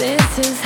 Sadness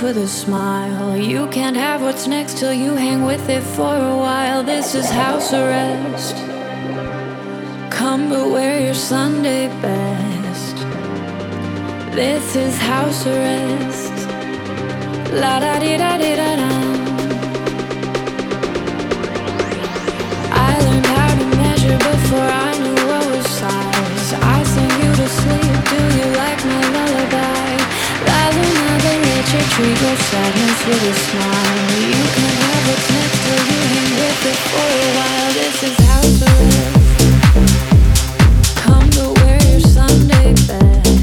with a smile. You can't have what's next till you hang with it for a while. This is house arrest. Come but wear your Sunday best. This is house arrest. La da di da di da da. I learned how to measure before I knew what was size. I sing you to sleep. Do you like my lullaby? You treat your sadness with a smile. You can have what's next to you hang with it for a while. This is house arrest. Come to wear your Sunday best.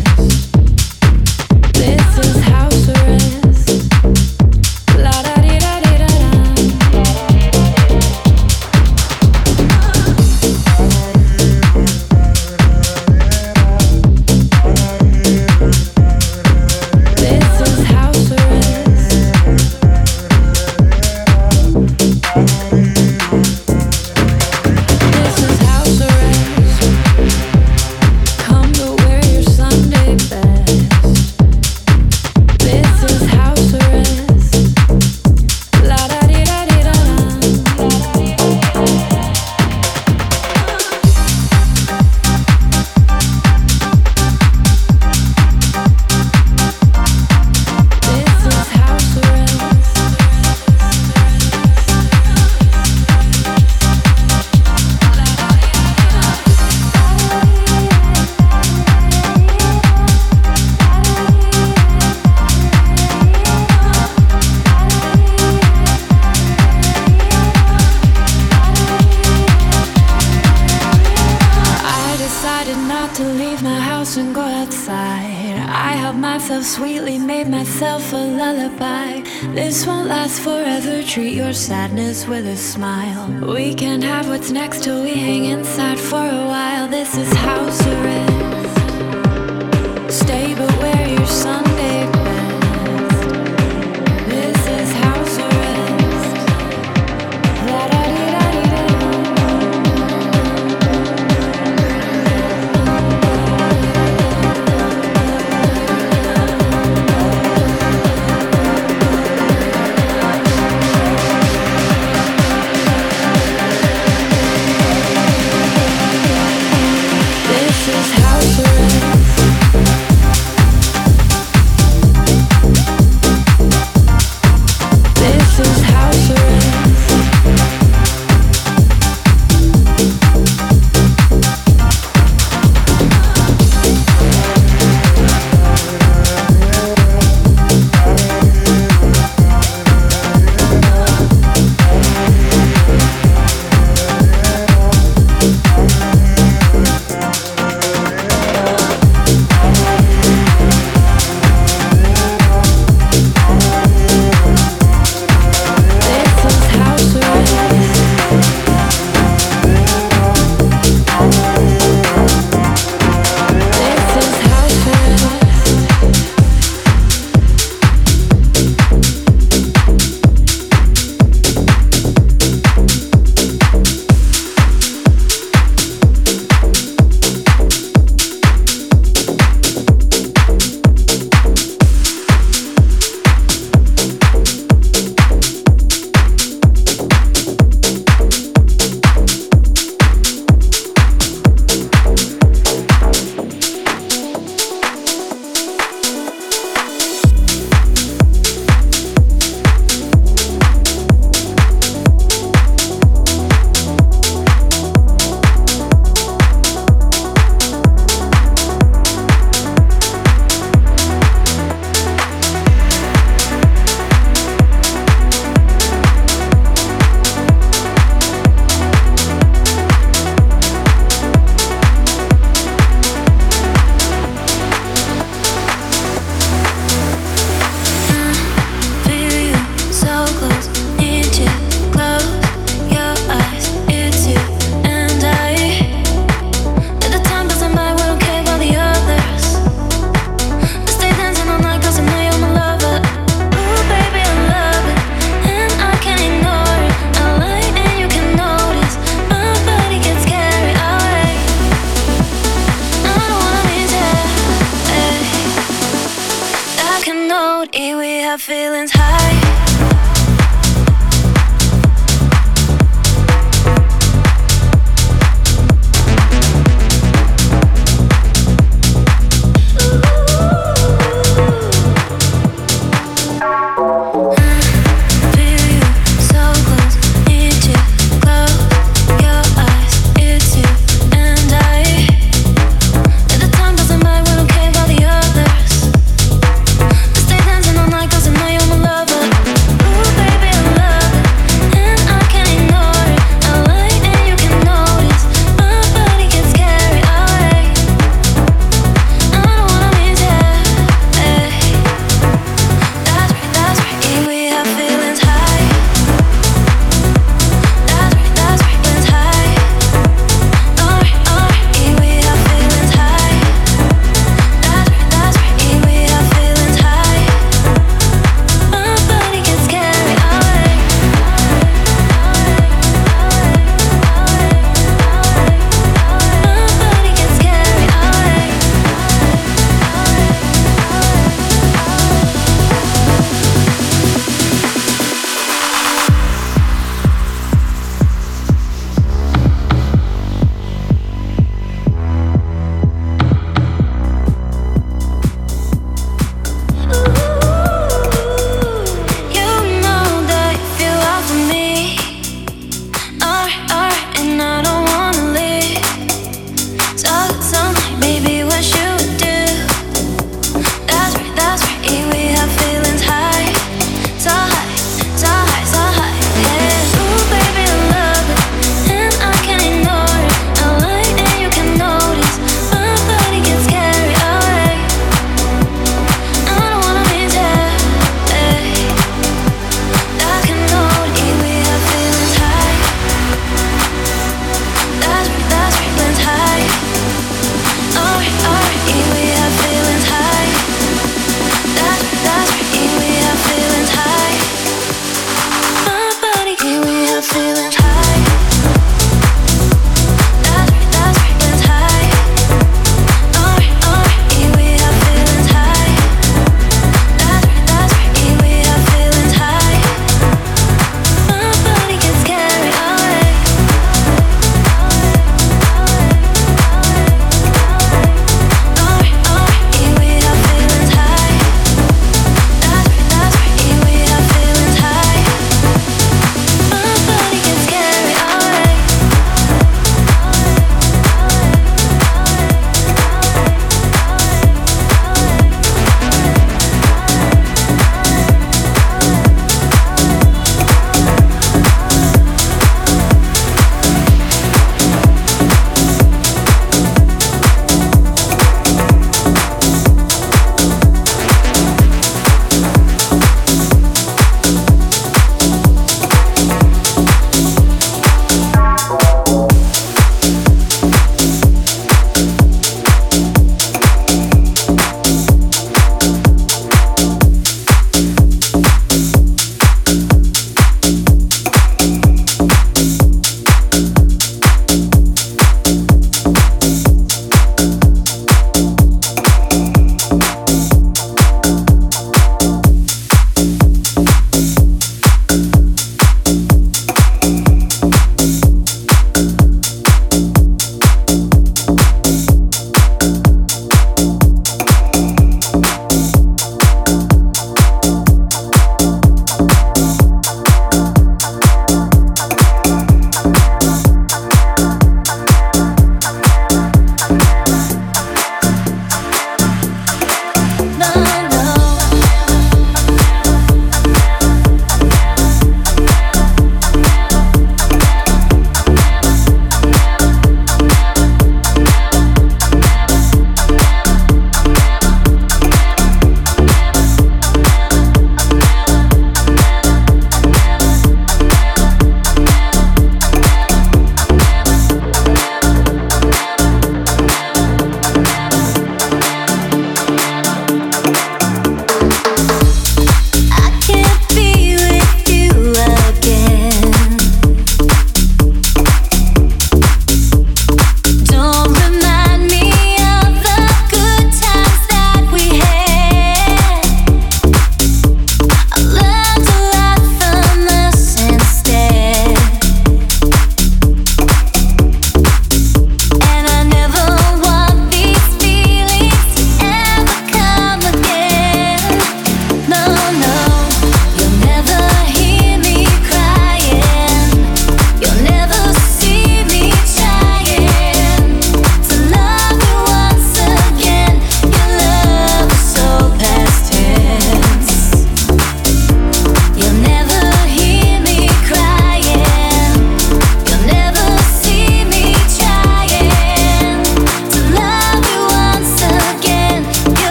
This is house arrest. La da di da di da da. This is house. Treat your sadness with a smile. We can't have what's next till we hang inside for a while. This is house arrest. Stay but wear your Sunday best. This is house arrest. La da di da di this is house arrest.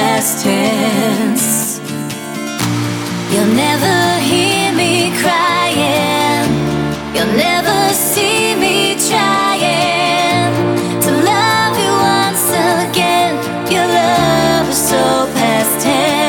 past tense. You'll never hear me crying, you'll never see me trying to love you once again. Your love is so past tense.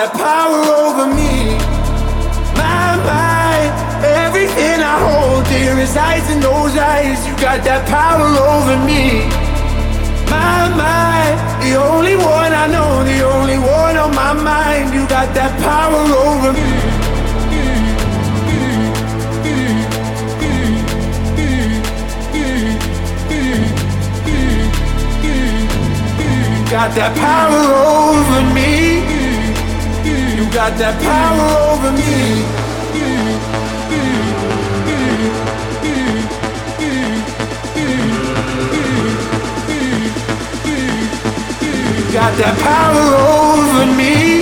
That power over me, my mind, everything I hold dear resides in those eyes. You got that power over me, my mind, the only one I know, the only one on my mind. You got that power over me. You got that power over me. You got that power over me. You got that power over me.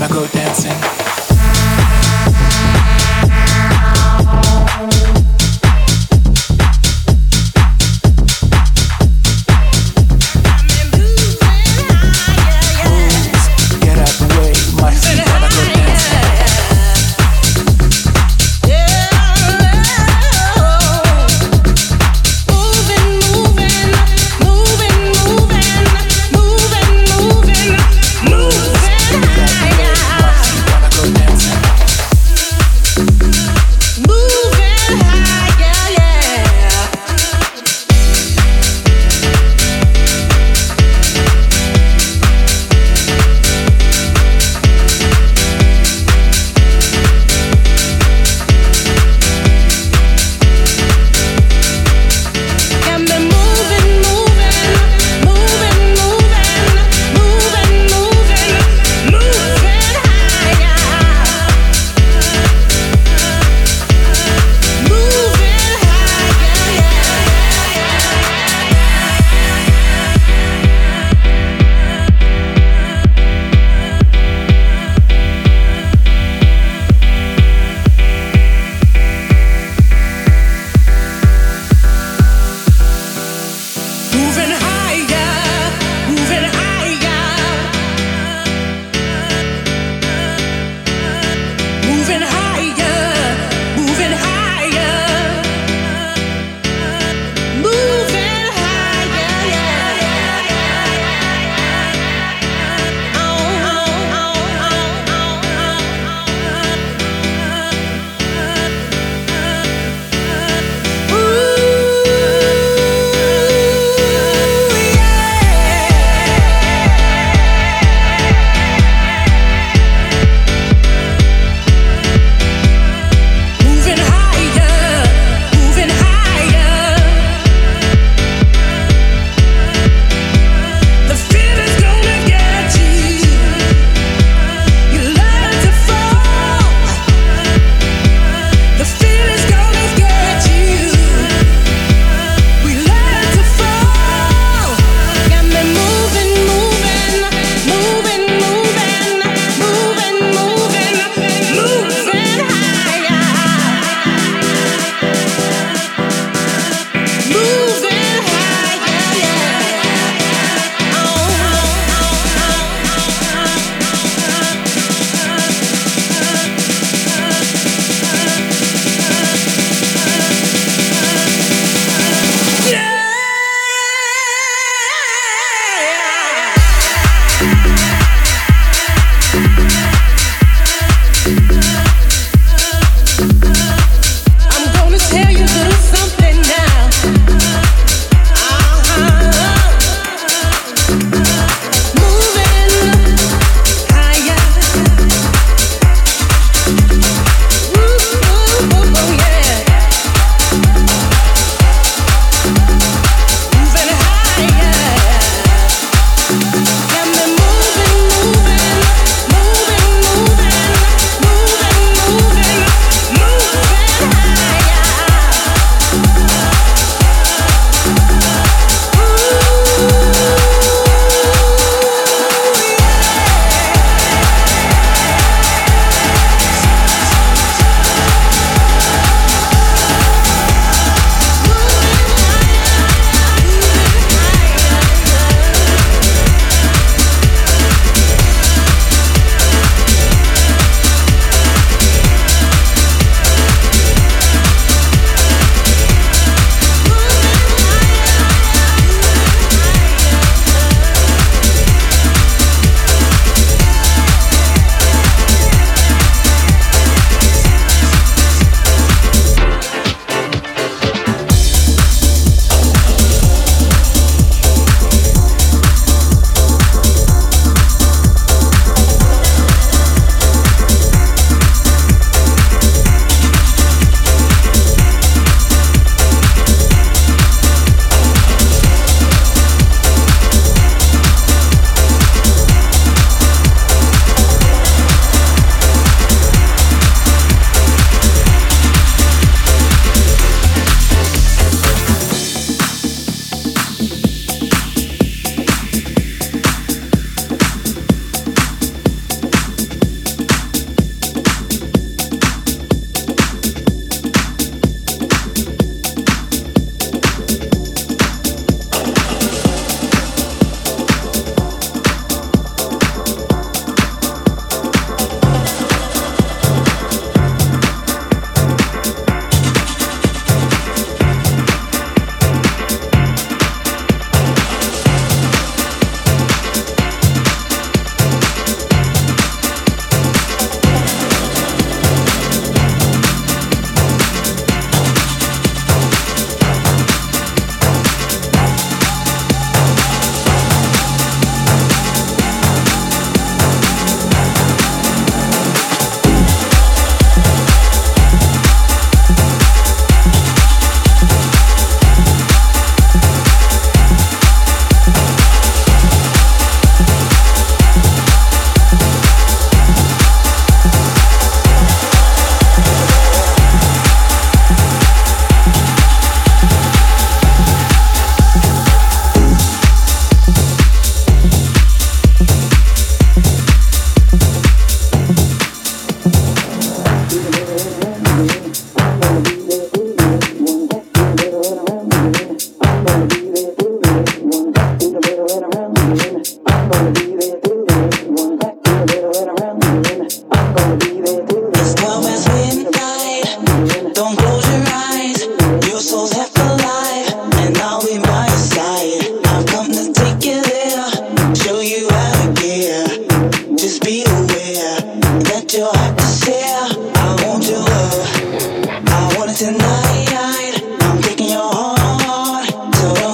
wanna go dancing.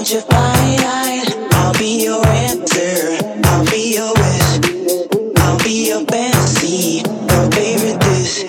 hold you by night. I'll be your answer, I'll be your wish, I'll be your fantasy, your favorite dish.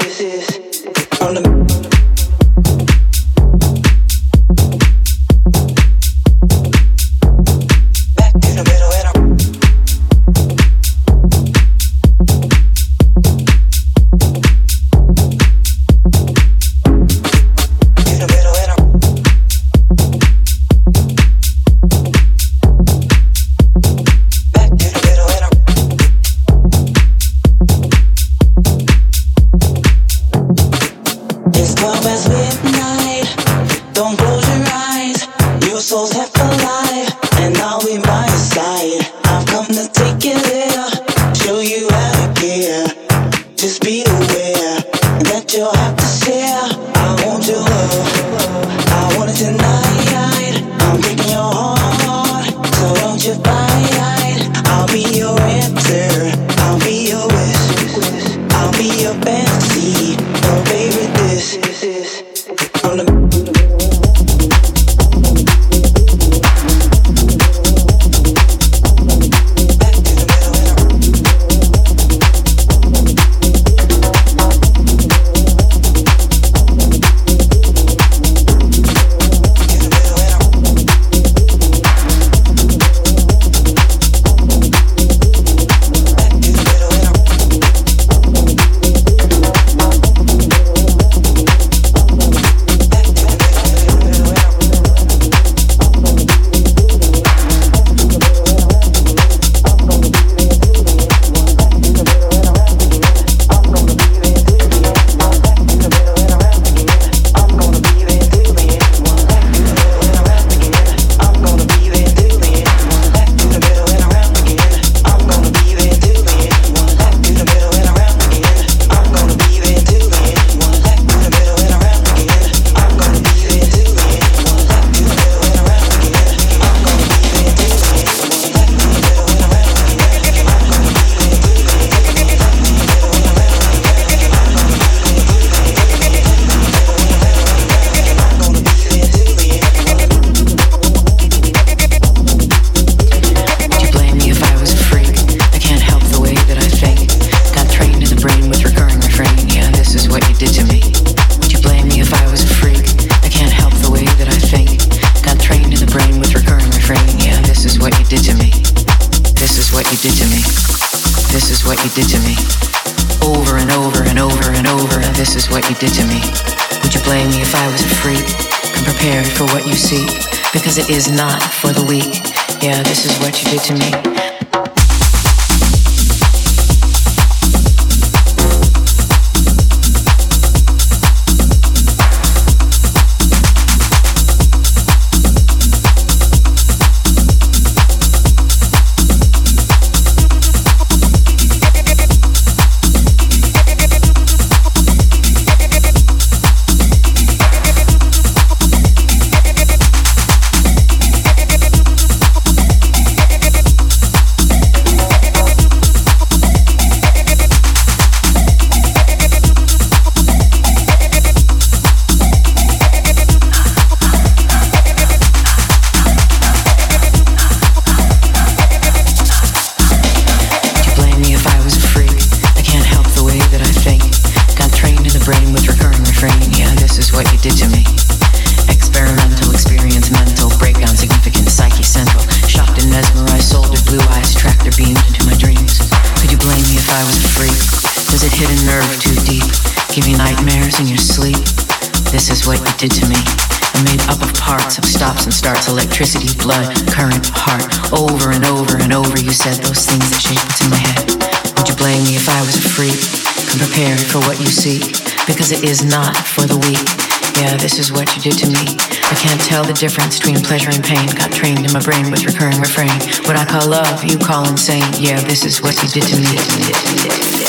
On the difference between pleasure and pain. Got trained in my brain with recurring refrain. What I call love, you call insane. Yeah, this is what you did to me.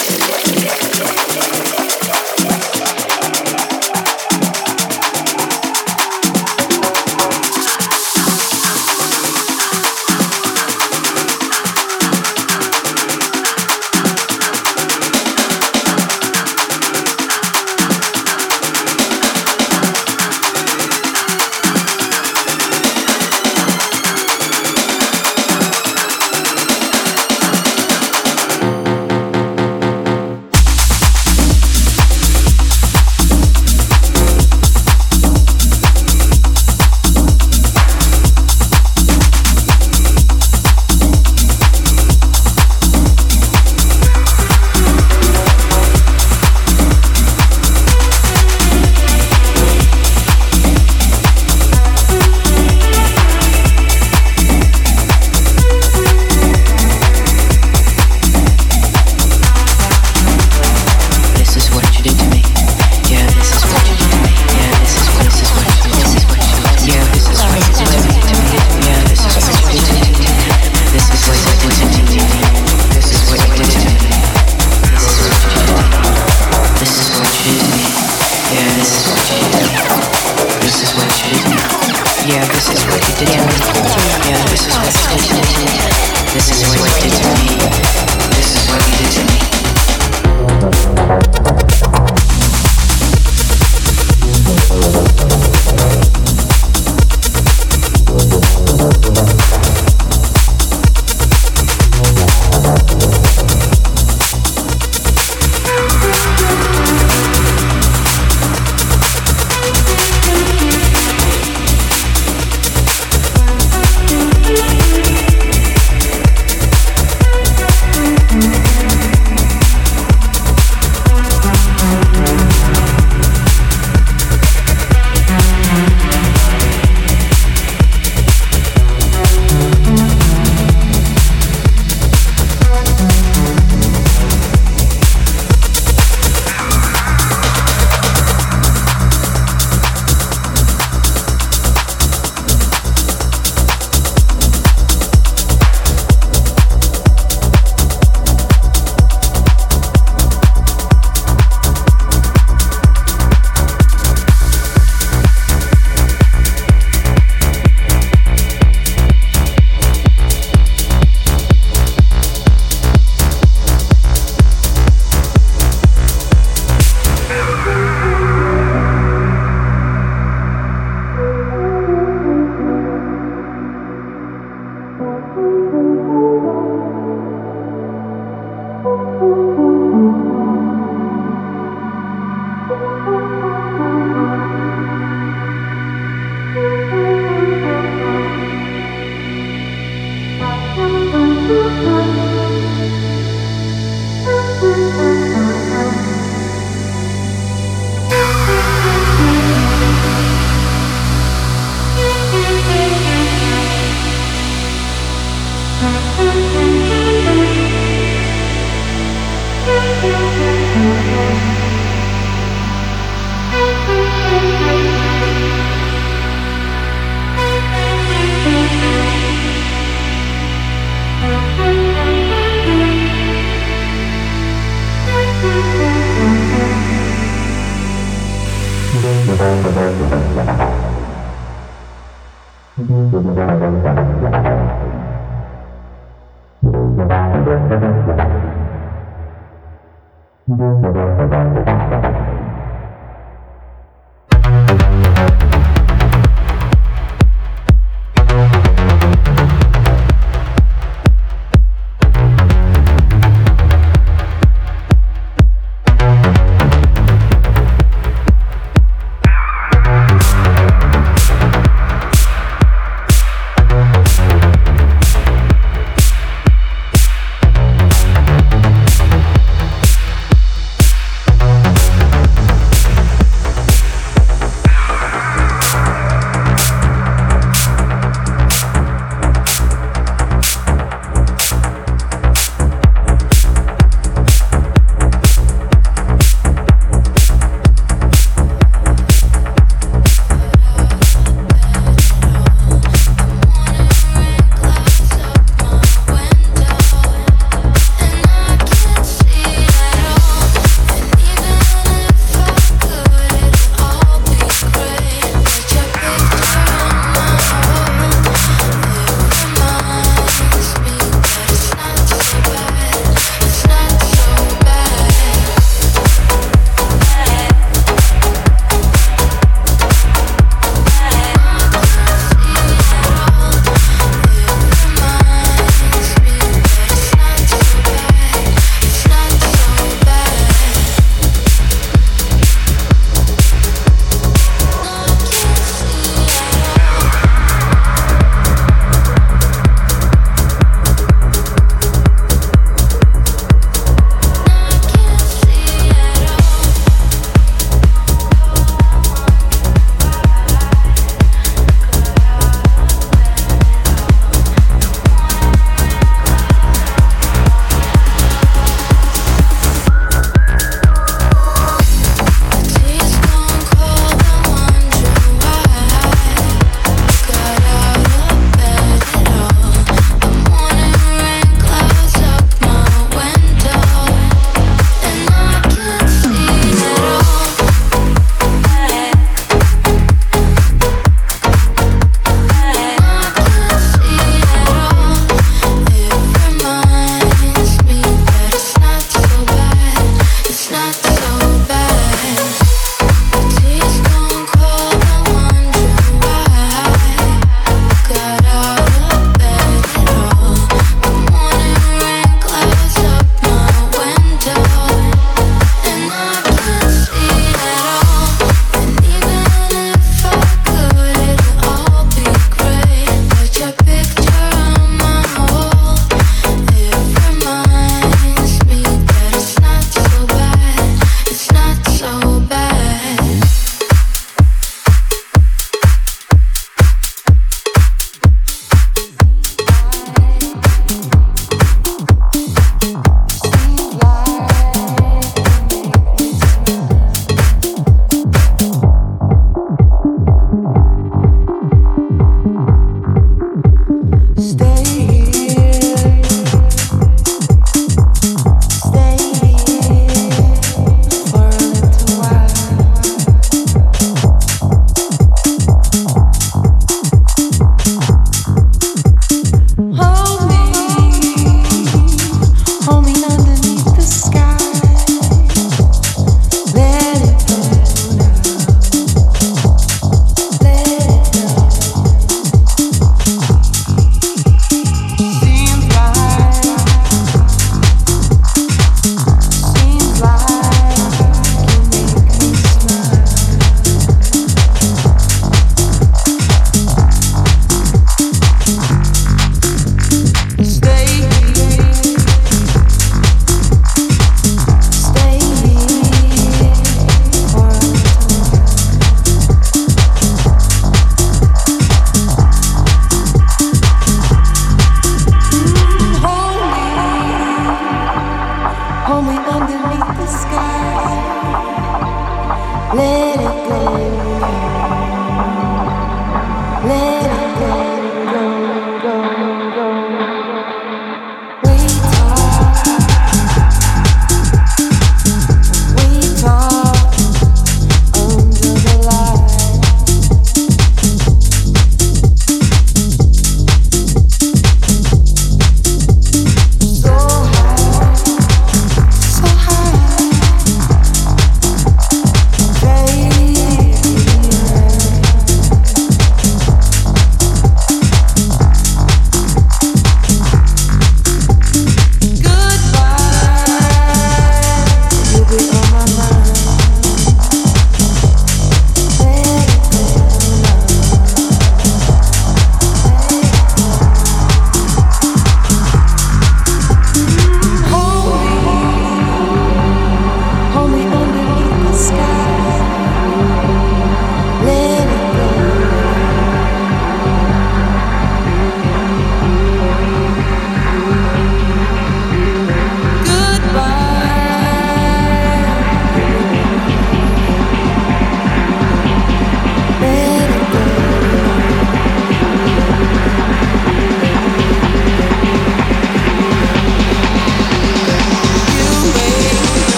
what you did to me. Yeah, this is what you did to me. This is what you did to me. This is what you did to me.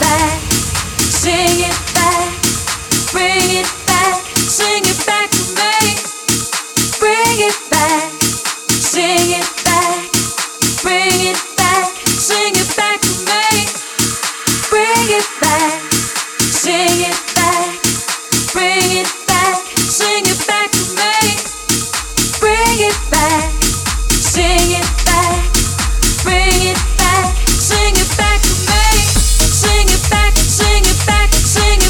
back, sing it back, bring it back, sing it back to me. Bring it back, sing it back, bring it back, sing it back to me. Bring it back, sing it back, bring it back, sing it back to me. Bring it back, sing it back, bring it back, sing it back to me. Sing it back, sing it back, sing it back.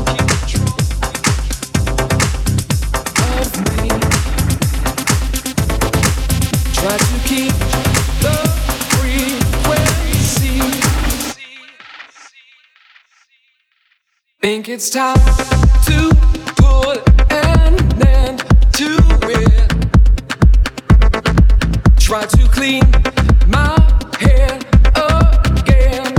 of me. Try to keep the frequency. Think it's time to put an end to it. Try to clean my head again.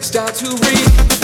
Start to read.